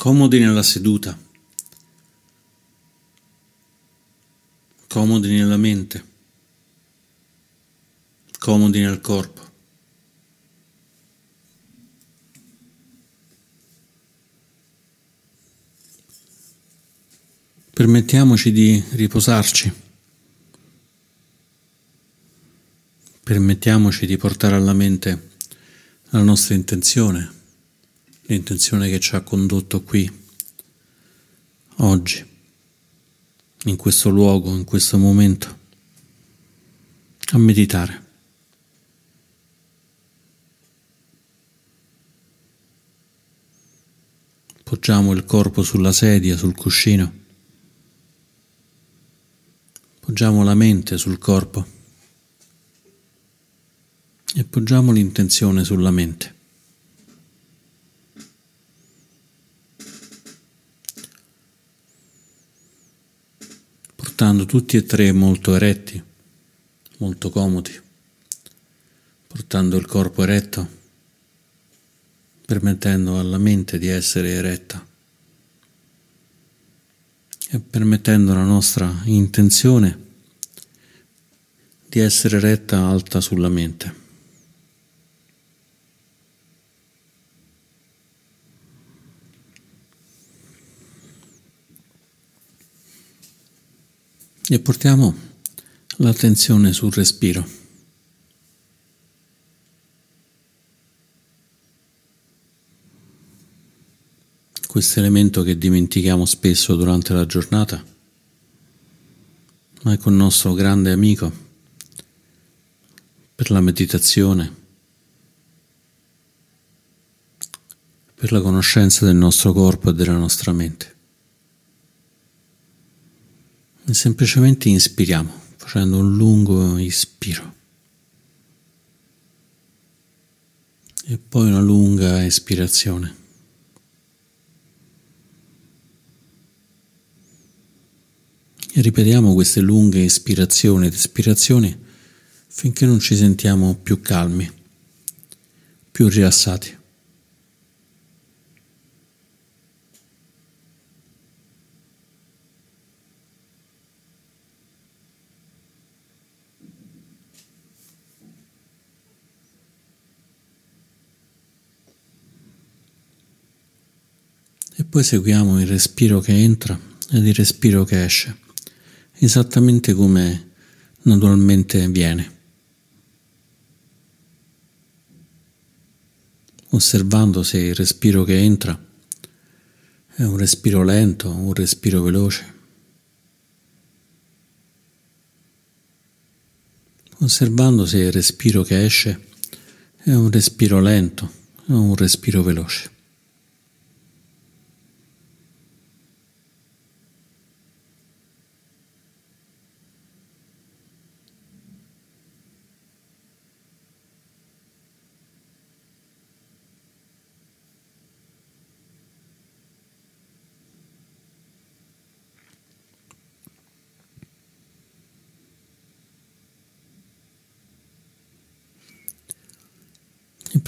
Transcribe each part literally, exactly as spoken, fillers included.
Comodi nella seduta, comodi nella mente, comodi nel corpo. Permettiamoci di riposarci, permettiamoci di portare alla mente la nostra intenzione, l'intenzione che ci ha condotto qui, oggi, in questo luogo, in questo momento, a meditare. Poggiamo il corpo sulla sedia, sul cuscino. Poggiamo la mente sul corpo e poggiamo l'intenzione sulla mente. Portando tutti e tre molto eretti, molto comodi, portando il corpo eretto, permettendo alla mente di essere eretta e permettendo alla nostra intenzione di essere eretta alta sulla mente. E portiamo l'attenzione sul respiro. Questo elemento che dimentichiamo spesso durante la giornata, ma è con il nostro grande amico per la meditazione, per la conoscenza del nostro corpo e della nostra mente. E semplicemente inspiriamo, facendo un lungo ispiro e poi una lunga espirazione. E ripetiamo queste lunghe ispirazioni ed espirazioni finché non ci sentiamo più calmi, più rilassati. Poi seguiamo il respiro che entra ed il respiro che esce, esattamente come naturalmente viene, osservando se il respiro che entra è un respiro lento, un respiro veloce, osservando se il respiro che esce è un respiro lento o un respiro veloce.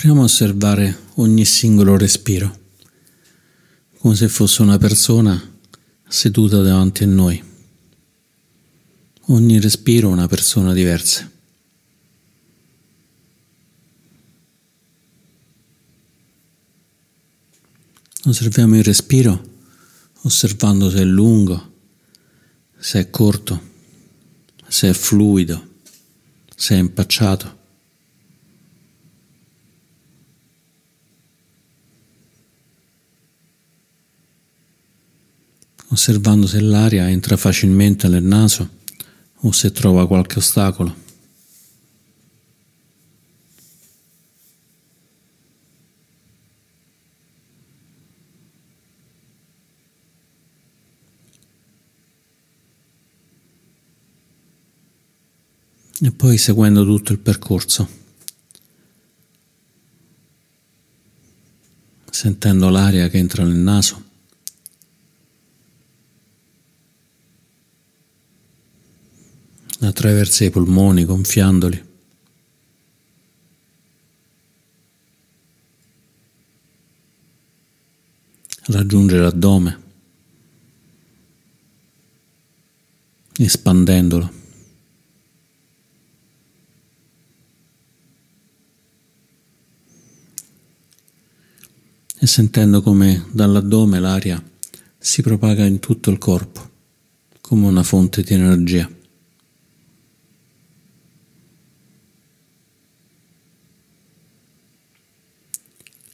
Proviamo a osservare ogni singolo respiro, come se fosse una persona seduta davanti a noi. Ogni respiro una persona diversa. Osserviamo il respiro, osservando se è lungo, se è corto, se è fluido, se è impacciato. Osservando se l'aria entra facilmente nel naso o se trova qualche ostacolo. E poi seguendo tutto il percorso, sentendo l'aria che entra nel naso, attraversa i polmoni gonfiandoli, raggiunge l'addome, espandendolo. E sentendo come dall'addome l'aria si propaga in tutto il corpo, come una fonte di energia.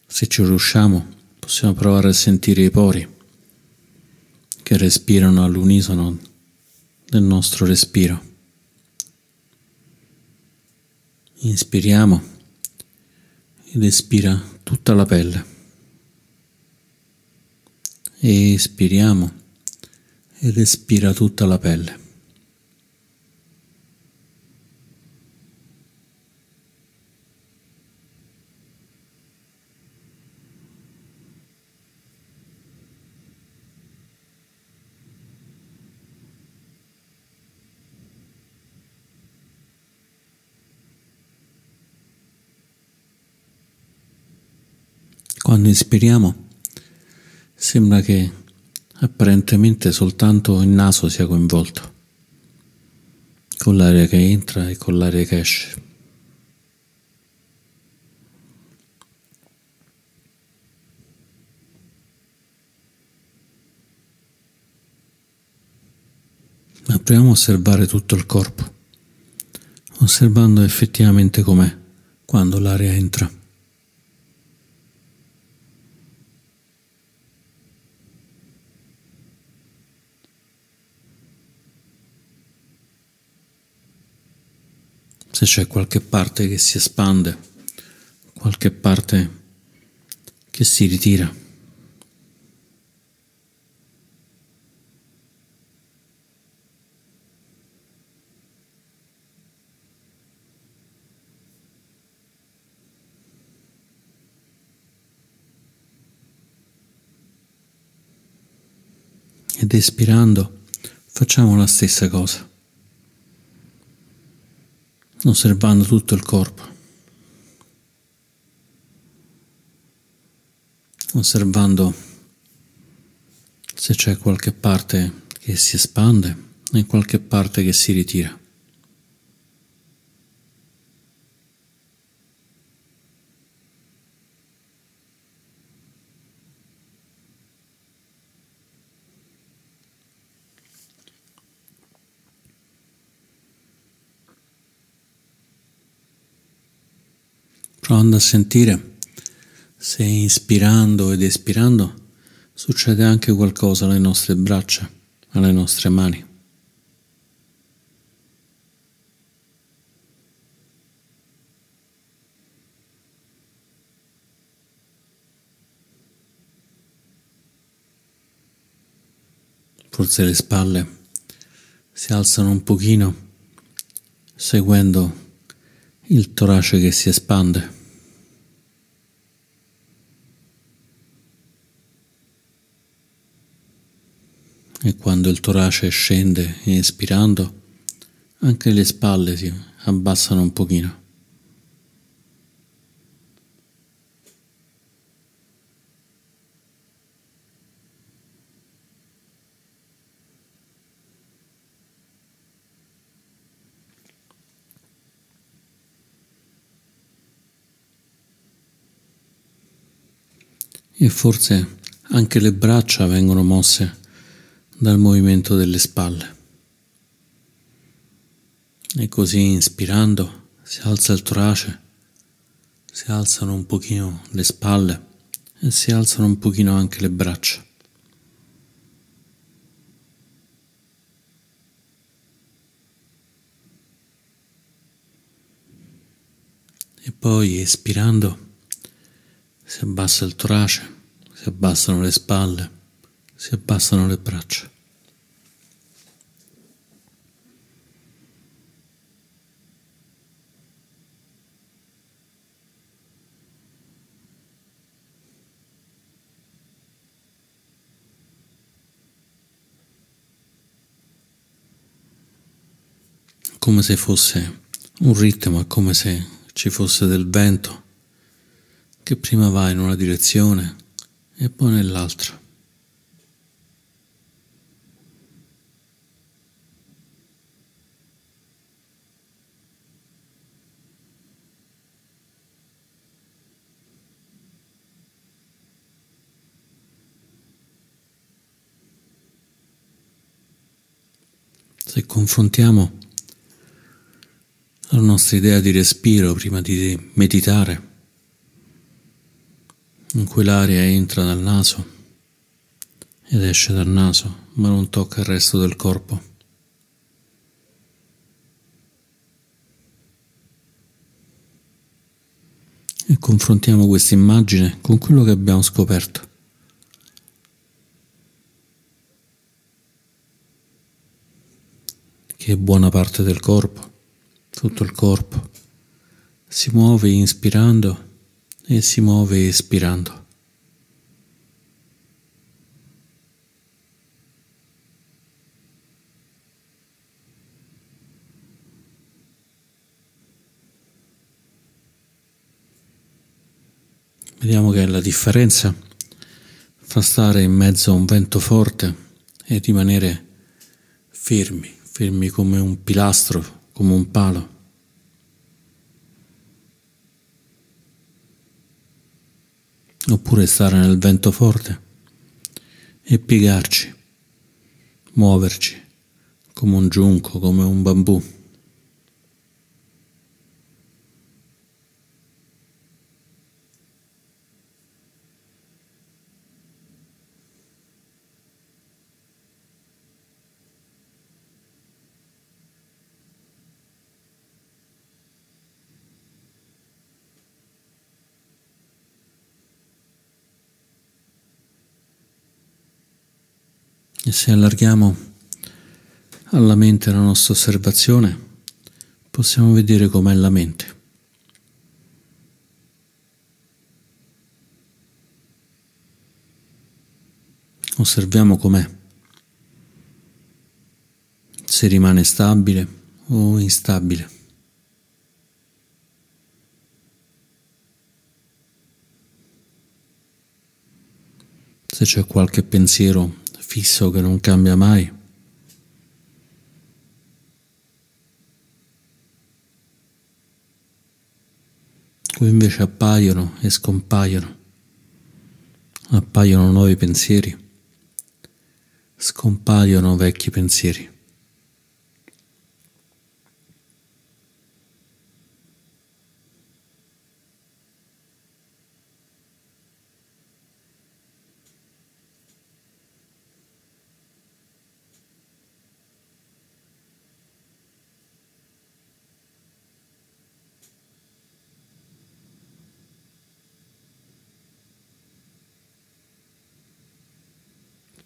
Se ci riusciamo, possiamo provare a sentire i pori che respirano all'unisono del nostro respiro. Inspiriamo ed espira tutta la pelle. Espiriamo ed espira tutta la pelle. Quando inspiriamo sembra che apparentemente soltanto il naso sia coinvolto, con l'aria che entra e con l'aria che esce. Ma proviamo a osservare tutto il corpo, osservando effettivamente com'è quando l'aria entra. Se c'è qualche parte che si espande, qualche parte che si ritira. Ed espirando facciamo la stessa cosa, osservando tutto il corpo, osservando se c'è qualche parte che si espande e qualche parte che si ritira. Provando a sentire se inspirando ed espirando succede anche qualcosa alle nostre braccia, alle nostre mani. Forse le spalle si alzano un pochino, seguendo il torace che si espande. E quando il torace scende inspirando, anche le spalle si abbassano un pochino. E forse anche le braccia vengono mosse dal movimento delle spalle. E così inspirando si alza il torace, si alzano un pochino le spalle e si alzano un pochino anche le braccia. E poi espirando si abbassa il torace, si abbassano le spalle, si abbassano le braccia. Come se fosse un ritmo, come se ci fosse del vento che prima va in una direzione e poi nell'altra. Se confrontiamo la nostra idea di respiro prima di meditare, in cui l'aria entra dal naso ed esce dal naso, ma non tocca il resto del corpo. E confrontiamo questa immagine con quello che abbiamo scoperto. Che buona parte del corpo, tutto il corpo, si muove inspirando e si muove espirando. Vediamo che è la differenza fra stare in mezzo a un vento forte e rimanere fermi, fermi come un pilastro, come un palo. Oppure stare nel vento forte e piegarci, muoverci come un giunco, come un bambù. E se allarghiamo alla mente la nostra osservazione, possiamo vedere com'è la mente. Osserviamo com'è, se rimane stabile o instabile. Se c'è qualche pensiero fisso che non cambia mai, qui invece appaiono e scompaiono, appaiono nuovi pensieri, scompaiono vecchi pensieri.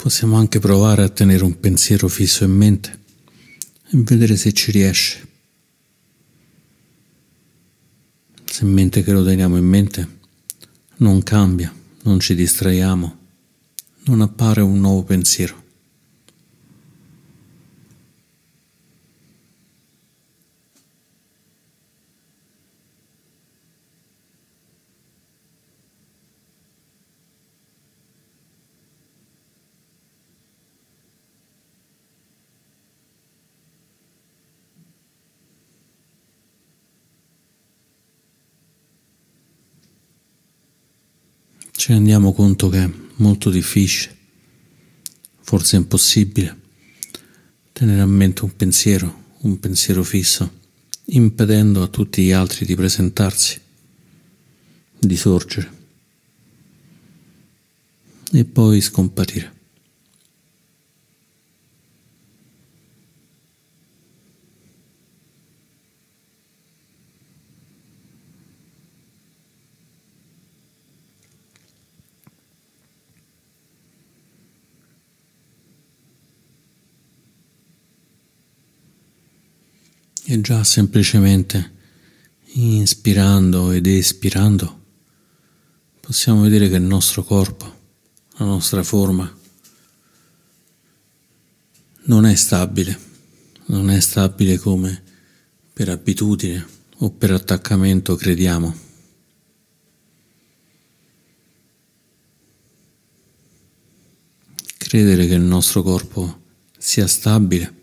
Possiamo anche provare a tenere un pensiero fisso in mente e vedere se ci riesce. Se in mente che lo teniamo in mente non cambia, non ci distraiamo, non appare un nuovo pensiero. Ci rendiamo conto che è molto difficile, forse impossibile, tenere a mente un pensiero, un pensiero fisso, impedendo a tutti gli altri di presentarsi, di sorgere e poi scomparire. E già semplicemente inspirando ed espirando possiamo vedere che il nostro corpo, la nostra forma non è stabile, non è stabile come per abitudine o per attaccamento crediamo. Credere che il nostro corpo sia stabile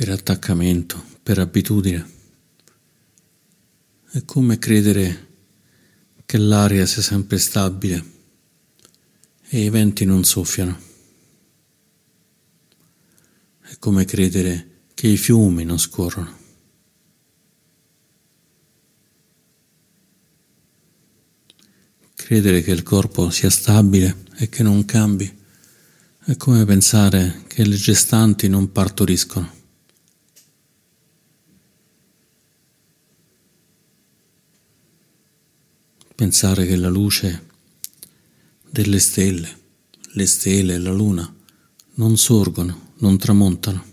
per attaccamento, per abitudine. È come credere che l'aria sia sempre stabile e i venti non soffiano. È come credere che i fiumi non scorrono. Credere che il corpo sia stabile e che non cambi è come pensare che le gestanti non partoriscono. Pensare che la luce delle stelle, le stelle e la luna non sorgono, non tramontano,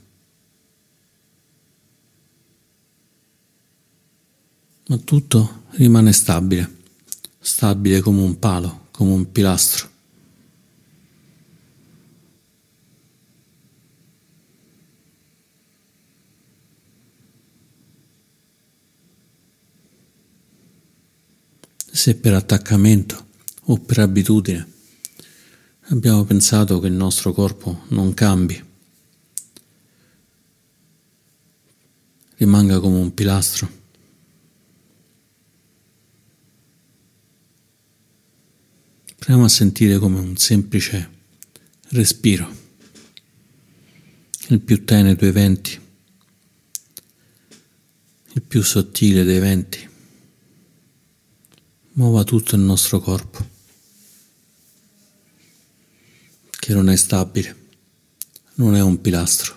ma tutto rimane stabile, stabile come un palo, come un pilastro. Se per attaccamento o per abitudine abbiamo pensato che il nostro corpo non cambi, rimanga come un pilastro, proviamo a sentire come un semplice respiro, il più tenue dei venti, il più sottile dei venti, muova tutto il nostro corpo, che non è stabile, non è un pilastro.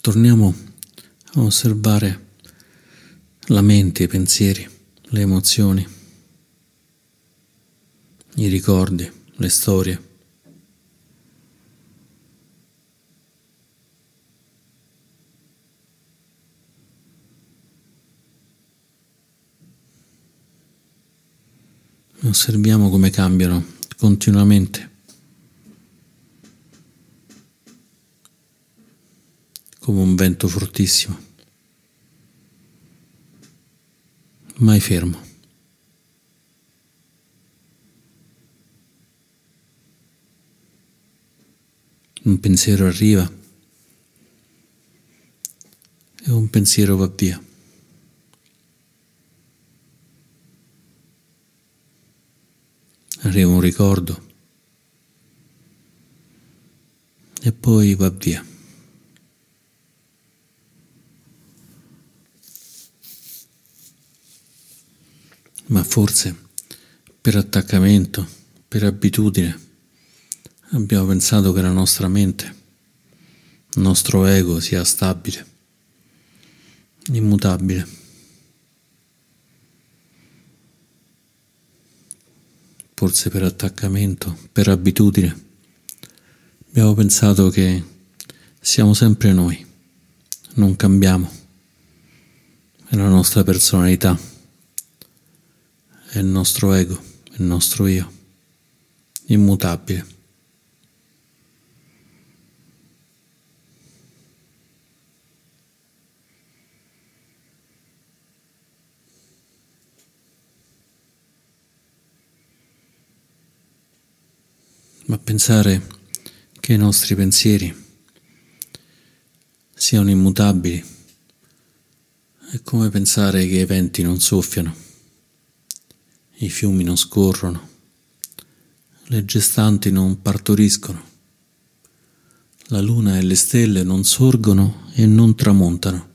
Torniamo a osservare la mente, i pensieri, le emozioni, i ricordi, le storie. Osserviamo come cambiano continuamente, come un vento fortissimo, mai fermo. Un pensiero arriva e un pensiero va via. Arriva un ricordo e poi va via. Ma forse per attaccamento, per abitudine, abbiamo pensato che la nostra mente, il nostro ego sia stabile, immutabile. Forse per attaccamento, per abitudine, abbiamo pensato che siamo sempre noi, non cambiamo, è la nostra personalità. È il nostro ego, il nostro io, immutabile. Ma pensare che i nostri pensieri siano immutabili è come pensare che i venti non soffiano, i fiumi non scorrono, le gestanti non partoriscono, la luna e le stelle non sorgono e non tramontano,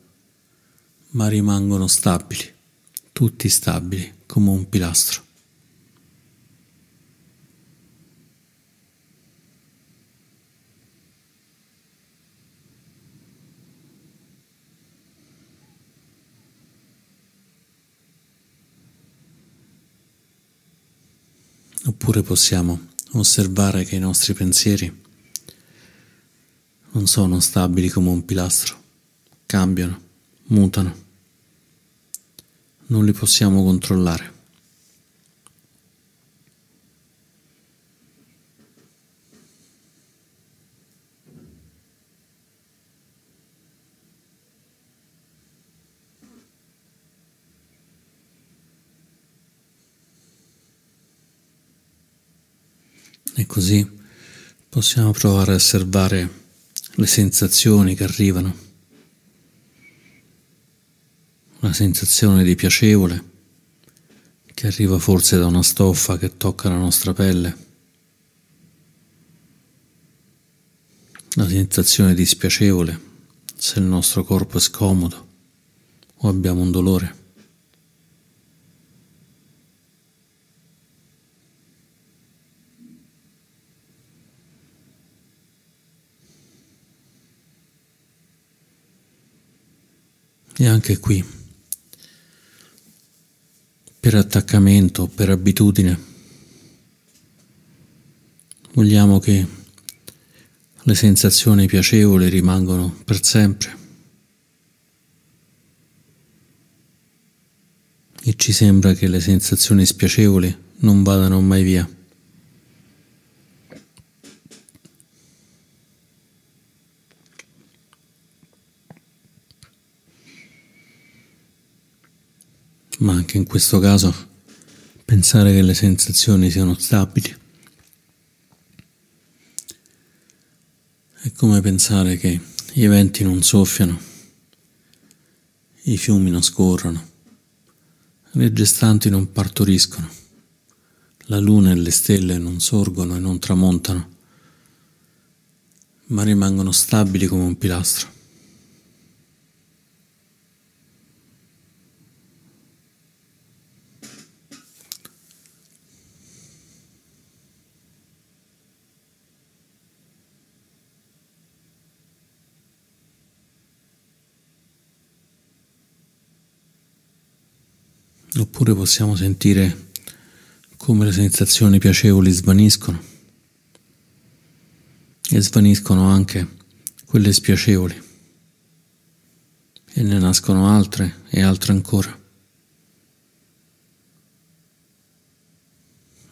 ma rimangono stabili, tutti stabili come un pilastro. Oppure possiamo osservare che i nostri pensieri non sono stabili come un pilastro, cambiano, mutano, non li possiamo controllare. e così possiamo provare a osservare le sensazioni che arrivano. Una sensazione di piacevole che arriva forse da una stoffa che tocca la nostra pelle, una sensazione dispiacevole se il nostro corpo è scomodo o abbiamo un dolore. E anche qui, per attaccamento, per abitudine, vogliamo che le sensazioni piacevoli rimangano per sempre e ci sembra che le sensazioni spiacevoli non vadano mai via. Ma anche in questo caso pensare che le sensazioni siano stabili è come pensare che i venti non soffiano, i fiumi non scorrono, le gestanti non partoriscono, la luna e le stelle non sorgono e non tramontano, ma rimangono stabili come un pilastro. Oppure possiamo sentire come le sensazioni piacevoli svaniscono e svaniscono anche quelle spiacevoli e ne nascono altre e altre ancora,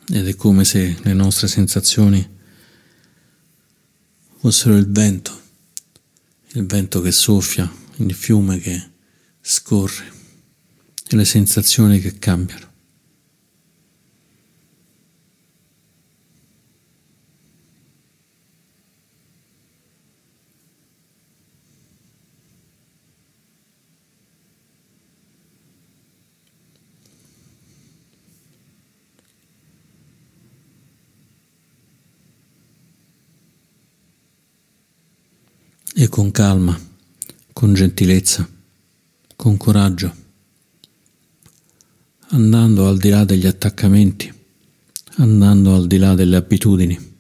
ed è come se le nostre sensazioni fossero il vento, il vento che soffia, il fiume che scorre e le sensazioni che cambiano. E con calma, con gentilezza, con coraggio, andando al di là degli attaccamenti, andando al di là delle abitudini,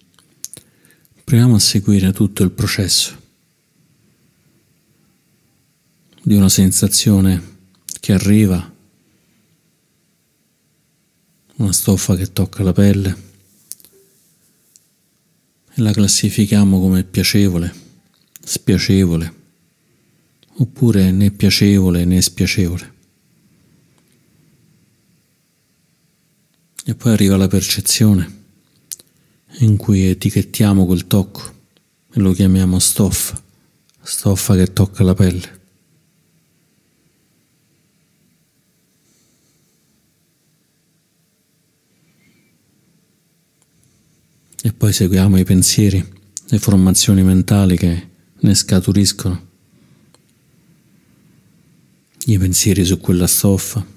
proviamo a seguire tutto il processo di una sensazione che arriva, una stoffa che tocca la pelle, e la classifichiamo come piacevole, spiacevole, oppure né piacevole né spiacevole. E poi arriva la percezione in cui etichettiamo quel tocco e lo chiamiamo stoffa, stoffa che tocca la pelle. E poi seguiamo i pensieri, le formazioni mentali che ne scaturiscono, i pensieri su quella stoffa,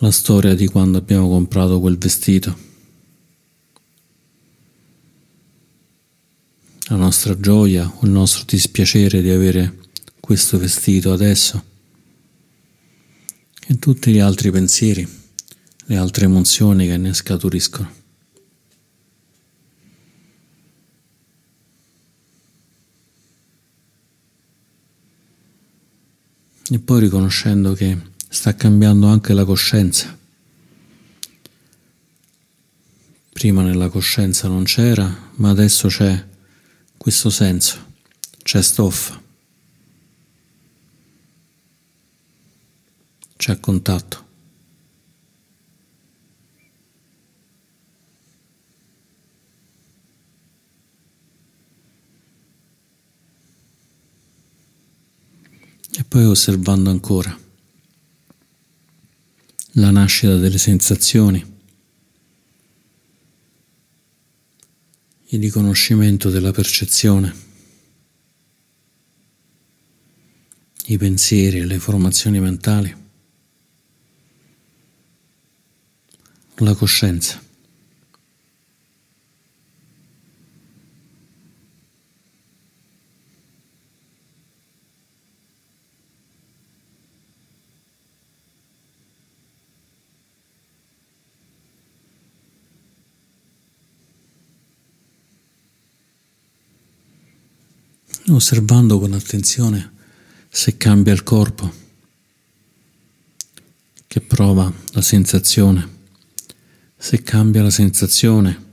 la storia di quando abbiamo comprato quel vestito, la nostra gioia o il nostro dispiacere di avere questo vestito adesso, e tutti gli altri pensieri, le altre emozioni che ne scaturiscono. E poi riconoscendo che sta cambiando anche la coscienza. Prima nella coscienza non c'era, ma adesso c'è questo senso, c'è stoffa, c'è contatto. E poi osservando ancora la nascita delle sensazioni, il riconoscimento della percezione, i pensieri e le formazioni mentali, la coscienza. Osservando con attenzione se cambia il corpo, che prova la sensazione, se cambia la sensazione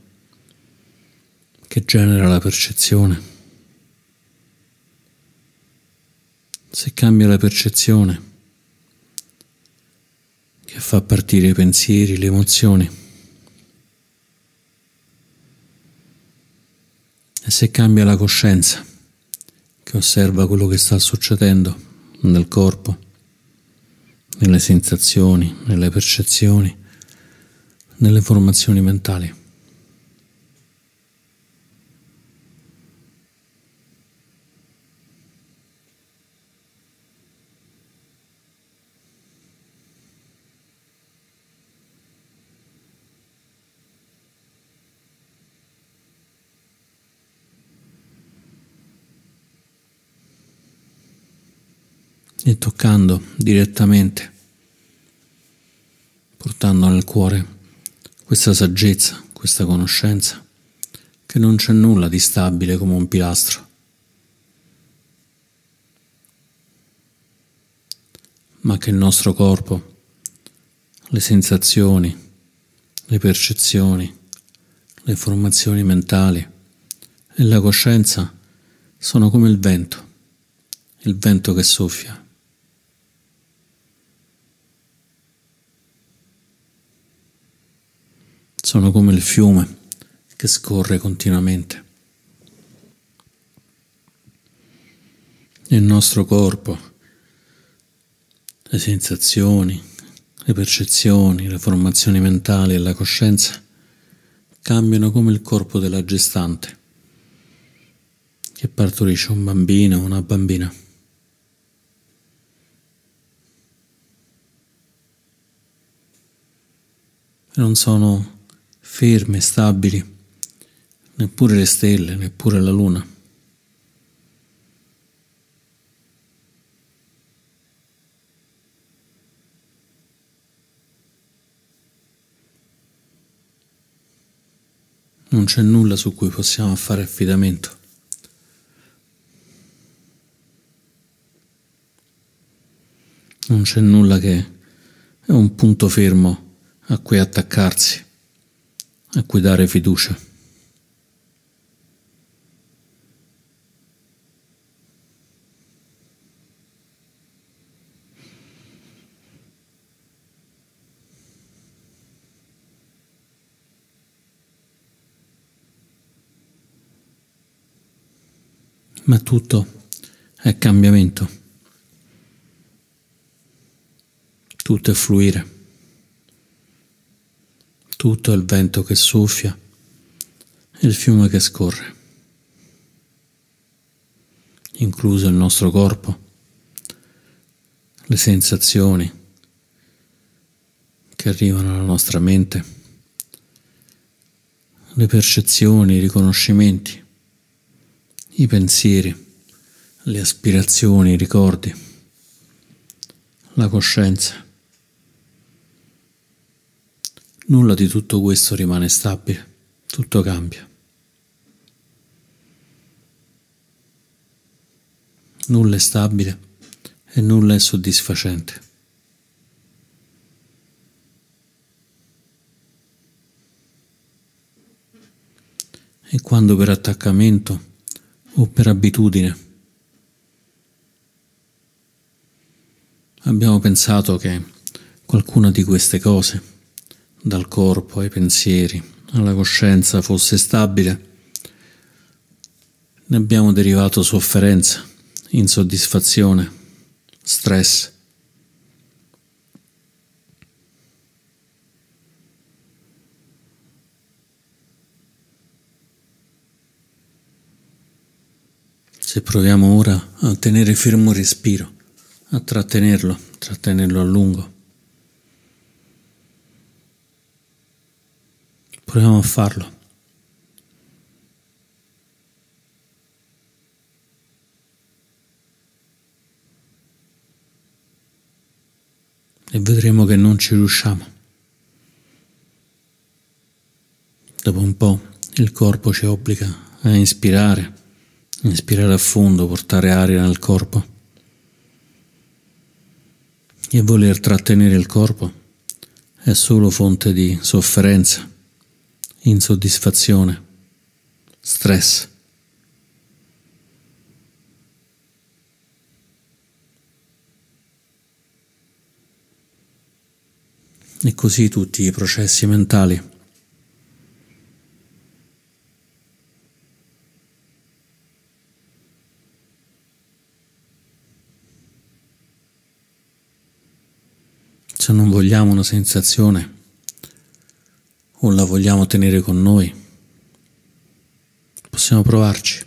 che genera la percezione, se cambia la percezione che fa partire i pensieri, le emozioni, e se cambia la coscienza, che osserva quello che sta succedendo nel corpo, nelle sensazioni, nelle percezioni, nelle formazioni mentali. E toccando direttamente, portando nel cuore questa saggezza, questa conoscenza, che non c'è nulla di stabile come un pilastro, ma che il nostro corpo, le sensazioni, le percezioni, le formazioni mentali e la coscienza sono come il vento, il vento che soffia. Sono come il fiume che scorre continuamente. Il nostro corpo, le sensazioni, le percezioni, le formazioni mentali e la coscienza cambiano come il corpo della gestante che partorisce un bambino o una bambina. Non sono ferme, stabili, neppure le stelle, neppure la luna. Non c'è nulla su cui possiamo fare affidamento. Non c'è nulla che è un punto fermo a cui attaccarsi, a cui dare fiducia. Ma tutto è cambiamento, tutto è fluire. Tutto è il vento che soffia e il fiume che scorre, incluso il nostro corpo, le sensazioni che arrivano alla nostra mente, le percezioni, i riconoscimenti, i pensieri, le aspirazioni, i ricordi, la coscienza. Nulla di tutto questo rimane stabile, tutto cambia. Nulla è stabile e nulla è soddisfacente. E quando per attaccamento o per abitudine abbiamo pensato che qualcuna di queste cose, dal corpo ai pensieri alla coscienza, fosse stabile, ne abbiamo derivato sofferenza, insoddisfazione, stress. Se proviamo ora a tenere fermo il respiro, a trattenerlo, trattenerlo a lungo, proviamo a farlo. E vedremo che non ci riusciamo. Dopo un po' il corpo ci obbliga a inspirare, inspirare a fondo, portare aria nel corpo e voler trattenere il corpo è solo fonte di sofferenza, insoddisfazione, stress. E così tutti i processi mentali. Se non vogliamo una sensazione o la vogliamo tenere con noi, possiamo provarci.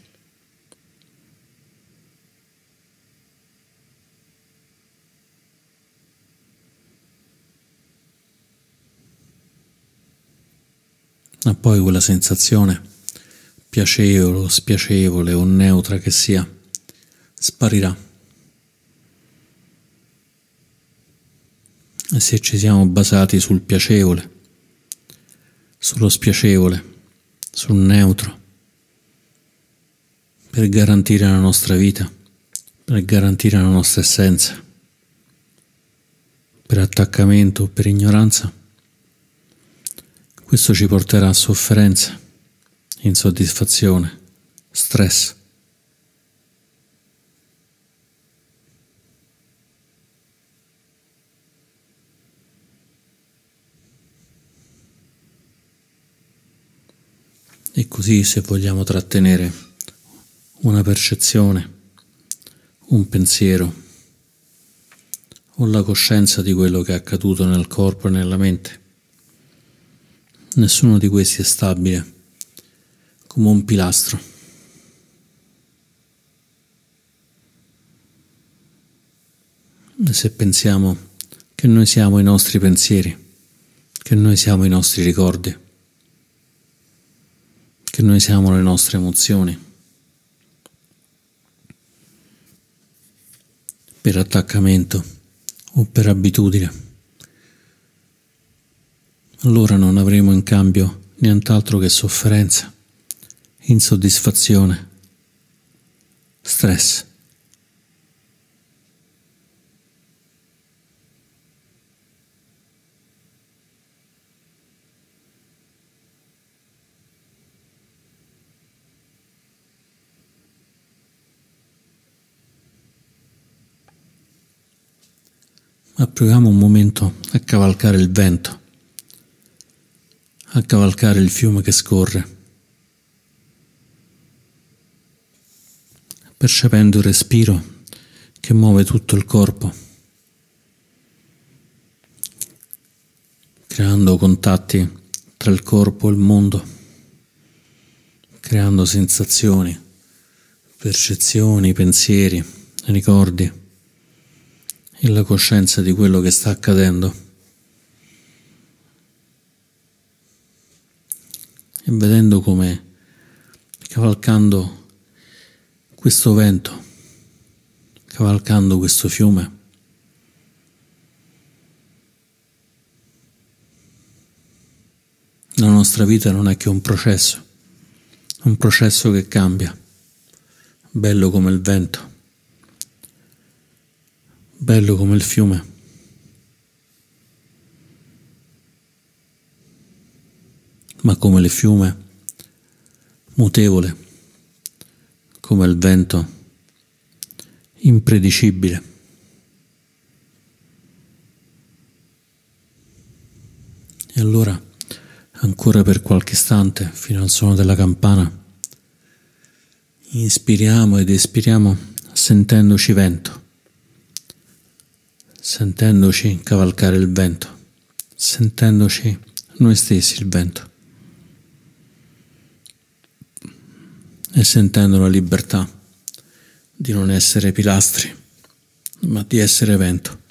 Ma poi quella sensazione, piacevole o spiacevole o neutra che sia, sparirà. E se ci siamo basati sul piacevole, sullo spiacevole, sul neutro, per garantire la nostra vita, per garantire la nostra essenza, per attaccamento o per ignoranza, questo ci porterà a sofferenza, insoddisfazione, stress. E così, se vogliamo trattenere una percezione, un pensiero o la coscienza di quello che è accaduto nel corpo e nella mente, nessuno di questi è stabile, come un pilastro. E se pensiamo che noi siamo i nostri pensieri, che noi siamo i nostri ricordi, che noi siamo le nostre emozioni, per attaccamento o per abitudine, allora non avremo in cambio nient'altro che sofferenza, insoddisfazione, stress. Ma proviamo un momento a cavalcare il vento, a cavalcare il fiume che scorre, percependo il respiro che muove tutto il corpo, creando contatti tra il corpo e il mondo, creando sensazioni, percezioni, pensieri, ricordi e la coscienza di quello che sta accadendo. E vedendo come, cavalcando questo vento, cavalcando questo fiume, la nostra vita non è che un processo, un processo che cambia, bello come il vento, bello come il fiume. Ma come il fiume, mutevole, come il vento, impredicibile. E allora, ancora per qualche istante, fino al suono della campana, inspiriamo ed espiriamo sentendoci vento, sentendoci cavalcare il vento, sentendoci noi stessi il vento. E sentendo la libertà di non essere pilastri, ma di essere vento.